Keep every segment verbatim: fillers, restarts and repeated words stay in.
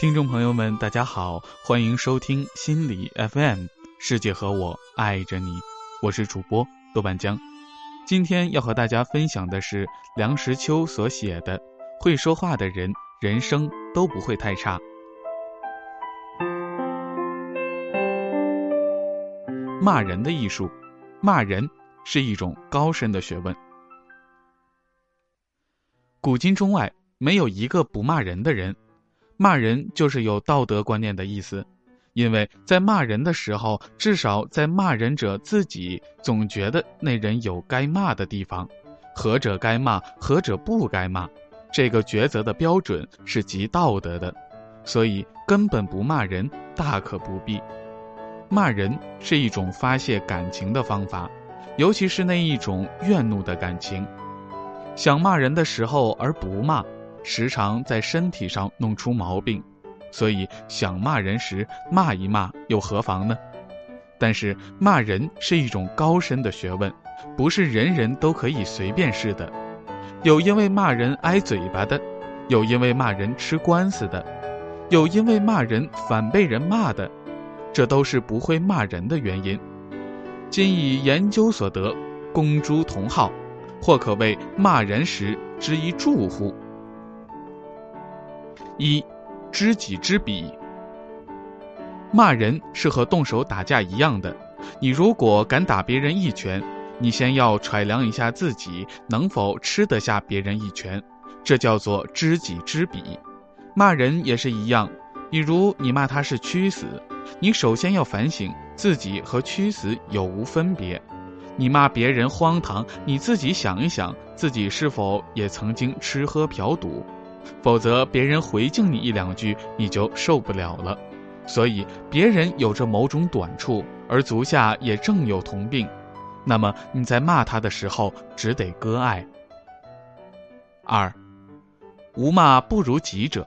听众朋友们大家好，欢迎收听心理 F M， 世界和我爱着你，我是主播豆瓣江。今天要和大家分享的是梁实秋所写的《会说话的人，人生都不会太差》。骂人的艺术，骂人是一种高深的学问。古今中外，没有一个不骂人的人。骂人就是有道德观念的意思，因为在骂人的时候，至少在骂人者自己总觉得那人有该骂的地方，何者该骂，何者不该骂，这个抉择的标准是极道德的，所以根本不骂人大可不必。骂人是一种发泄感情的方法，尤其是那一种怨怒的感情。想骂人的时候而不骂，时常在身体上弄出毛病，所以想骂人时骂一骂又何妨呢？但是骂人是一种高深的学问，不是人人都可以随便试的。有因为骂人挨嘴巴的，有因为骂人吃官司的，有因为骂人反被人骂的，这都是不会骂人的原因。今以研究所得，公诸同好，或可谓骂人时之一助乎。一，知己知彼。骂人是和动手打架一样的，你如果敢打别人一拳，你先要揣量一下自己能否吃得下别人一拳，这叫做知己知彼。骂人也是一样，比如你骂他是屈死，你首先要反省自己和屈死有无分别。你骂别人荒唐，你自己想一想自己是否也曾经吃喝嫖赌，否则别人回敬你一两句你就受不了了。所以别人有着某种短处，而足下也正有同病，那么你在骂他的时候只得割爱。二，无骂不如己者。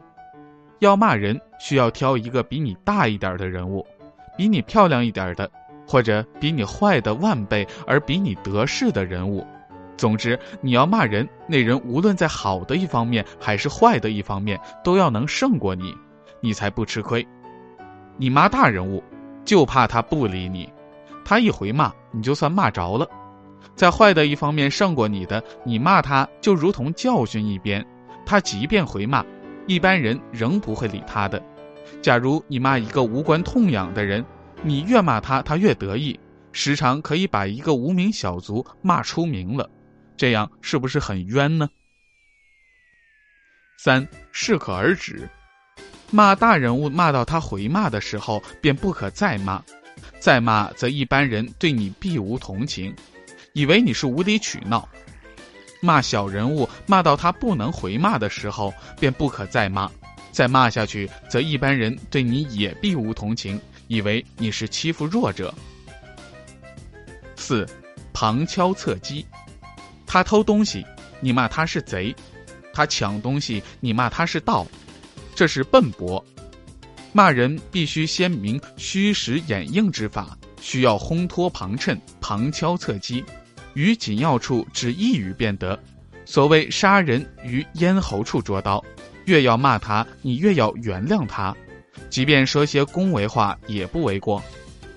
要骂人需要挑一个比你大一点的人物，比你漂亮一点的，或者比你坏的万倍而比你得势的人物。总之你要骂人，那人无论在好的一方面还是坏的一方面都要能胜过你，你才不吃亏。你骂大人物就怕他不理你，他一回骂你就算骂着了。在坏的一方面胜过你的，你骂他就如同教训一边，他即便回骂，一般人仍不会理他的。假如你骂一个无关痛痒的人，你越骂他他越得意，时常可以把一个无名小卒骂出名了，这样是不是很冤呢？三，适可而止。骂大人物骂到他回骂的时候便不可再骂，再骂则一般人对你必无同情，以为你是无理取闹。骂小人物骂到他不能回骂的时候便不可再骂，再骂下去则一般人对你也必无同情，以为你是欺负弱者。四，旁敲侧击。他偷东西，你骂他是贼；他抢东西，你骂他是盗，这是笨拙。骂人必须先明虚实掩映之法，需要烘托旁衬，旁敲侧击，于紧要处只一语便得。所谓杀人于咽喉处捉刀，越要骂他，你越要原谅他，即便说些恭维话也不为过。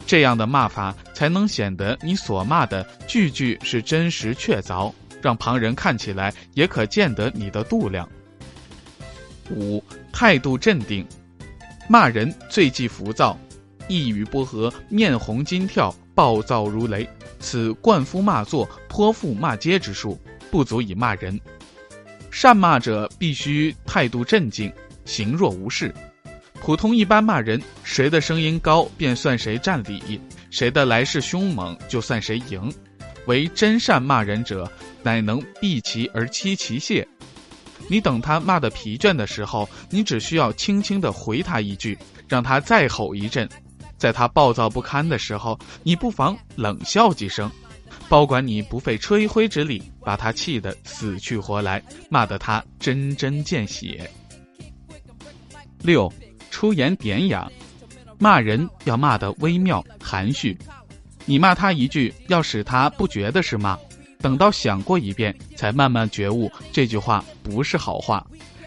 这样的骂法才能显得你所骂的句句是真实确凿，让旁人看起来也可见得你的度量。五，态度镇定。骂人最忌浮躁，一语不合面红筋跳，暴躁如雷，此灌夫骂作，泼妇骂街之术，不足以骂人。善骂者必须态度镇静，行若无事。普通一般骂人，谁的声音高便算谁占理，谁的来势凶猛就算谁赢。唯真善骂人者，乃能避其而欺其懈。你等他骂得疲倦的时候，你只需要轻轻地回他一句，让他再吼一阵。在他暴躁不堪的时候，你不妨冷笑几声，包管你不费吹灰之力，把他气得死去活来，骂得他针针见血。六，出言典雅。骂人要骂得微妙含蓄，你骂他一句要使他不觉得是骂，等到想过一遍才慢慢觉悟这句话不是好话，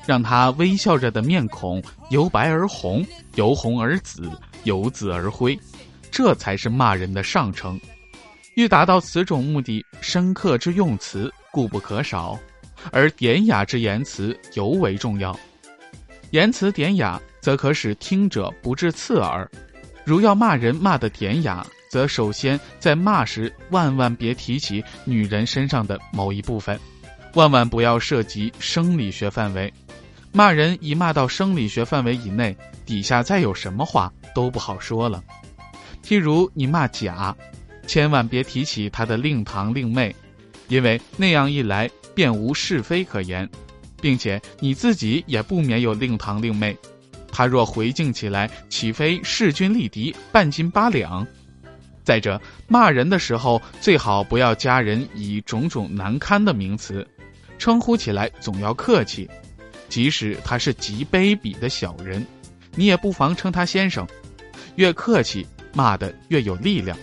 让他微笑着的面孔由白而红，由红而紫，由紫而灰，这才是骂人的上乘。欲达到此种目的，深刻之用词固不可少，而典雅之言辞尤为重要。言辞典雅，则可使听者不致刺耳。如要骂人骂得典雅，则首先在骂时万万别提起女人身上的某一部分，万万不要涉及生理学范围。骂人一骂到生理学范围以内，底下再有什么话都不好说了。譬如你骂甲，千万别提起他的令堂令妹，因为那样一来便无是非可言，并且你自己也不免有令堂令妹，他若回敬起来，岂非势均力敌，半斤八两？再者，骂人的时候最好不要加人以种种难堪的名词，称呼起来总要客气。即使他是极卑鄙的小人，你也不妨称他先生，越客气骂得越有力量。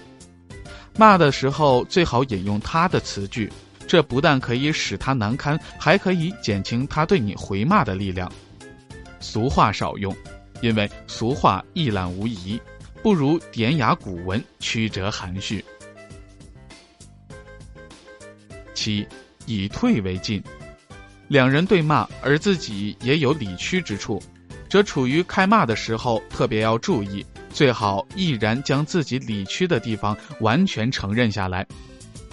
骂的时候最好引用他的词句，这不但可以使他难堪，还可以减轻他对你回骂的力量。俗话少用，因为俗话一览无遗，不如典雅古文，曲折含蓄。七，以退为进。两人对骂，而自己也有理屈之处，这处于开骂的时候特别要注意，最好毅然将自己理屈的地方完全承认下来，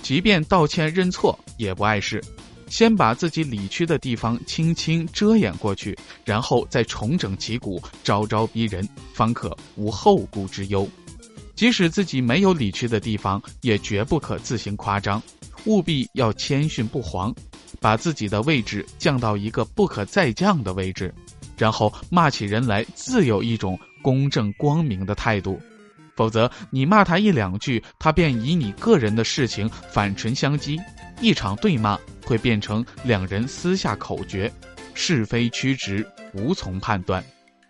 即便道歉认错也不碍事，先把自己理屈的地方轻轻遮掩过去，然后再重整旗鼓，招招逼人，方可无后顾之忧。即使自己没有理屈的地方，也绝不可自行夸张，务必要谦逊不慌，把自己的位置降到一个不可再降的位置，然后骂起人来自有一种公正光明的态度。否则你骂他一两句，他便以你个人的事情反唇相讥，一场对骂会变成两人私下口角，是非曲直无从判断。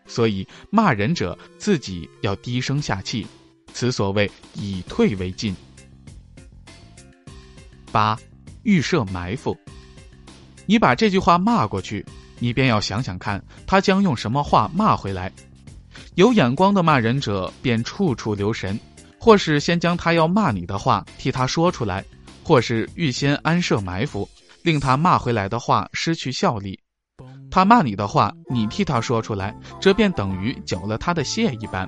所以骂人者自己要低声下气，此所谓以退为进。八，预设埋伏。你把这句话骂过去，你便要想想看他将用什么话骂回来。有眼光的骂人者便处处留神，或是先将他要骂你的话替他说出来，或是预先安设埋伏，令他骂回来的话失去效力。他骂你的话，你替他说出来，这便等于缴了他的械一般。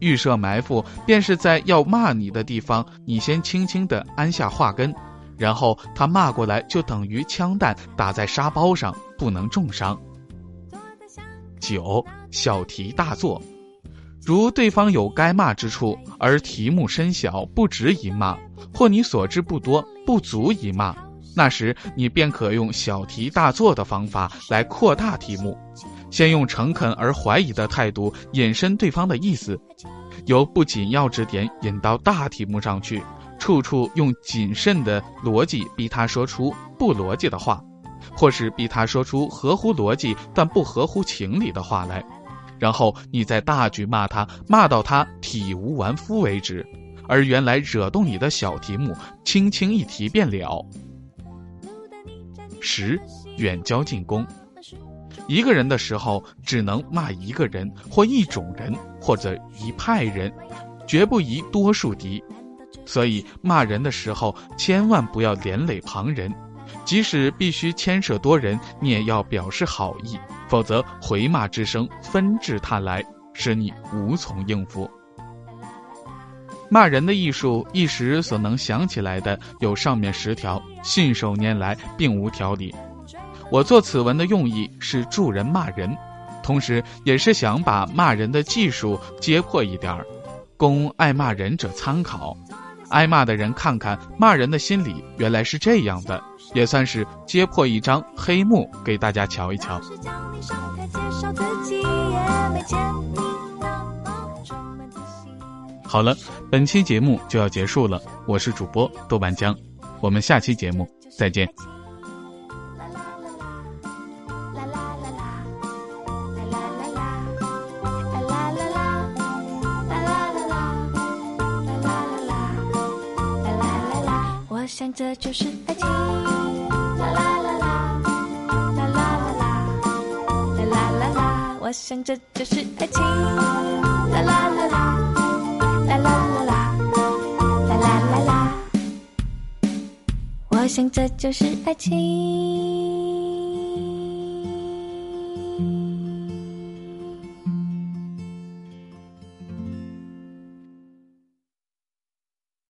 预设埋伏便是在要骂你的地方，你先轻轻地安下话根，然后他骂过来就等于枪弹打在沙包上，不能重伤。九，小题大做。如对方有该骂之处，而题目深小，不值一骂，或你所知不多，不足以骂，那时你便可用小题大做的方法来扩大题目，先用诚恳而怀疑的态度引申对方的意思，由不紧要之点引到大题目上去，处处用谨慎的逻辑逼他说出不逻辑的话，或是逼他说出合乎逻辑但不合乎情理的话来。然后你再大举骂他，骂到他体无完肤为止，而原来惹动你的小题目，轻轻一提便了。十，远交近攻。一个人的时候，只能骂一个人，或一种人，或者一派人，绝不宜多数敌。所以骂人的时候，千万不要连累旁人，即使必须牵涉多人，你也要表示好意，否则回骂之声纷至沓来，使你无从应付。骂人的艺术，一时所能想起来的有上面十条，信手拈来，并无条理。我做此文的用意是助人骂人，同时也是想把骂人的技术揭破一点，供爱骂人者参考。挨骂的人看看骂人的心理原来是这样的，也算是揭破一张黑幕给大家瞧一瞧。好了，本期节目就要结束了，我是主播豆瓣酱，我们下期节目再见。我想这就是爱情，啦啦啦啦啦啦啦啦。我想这就是爱情，啦啦啦啦，啦啦啦啦，啦啦啦啦，我想这就是爱情。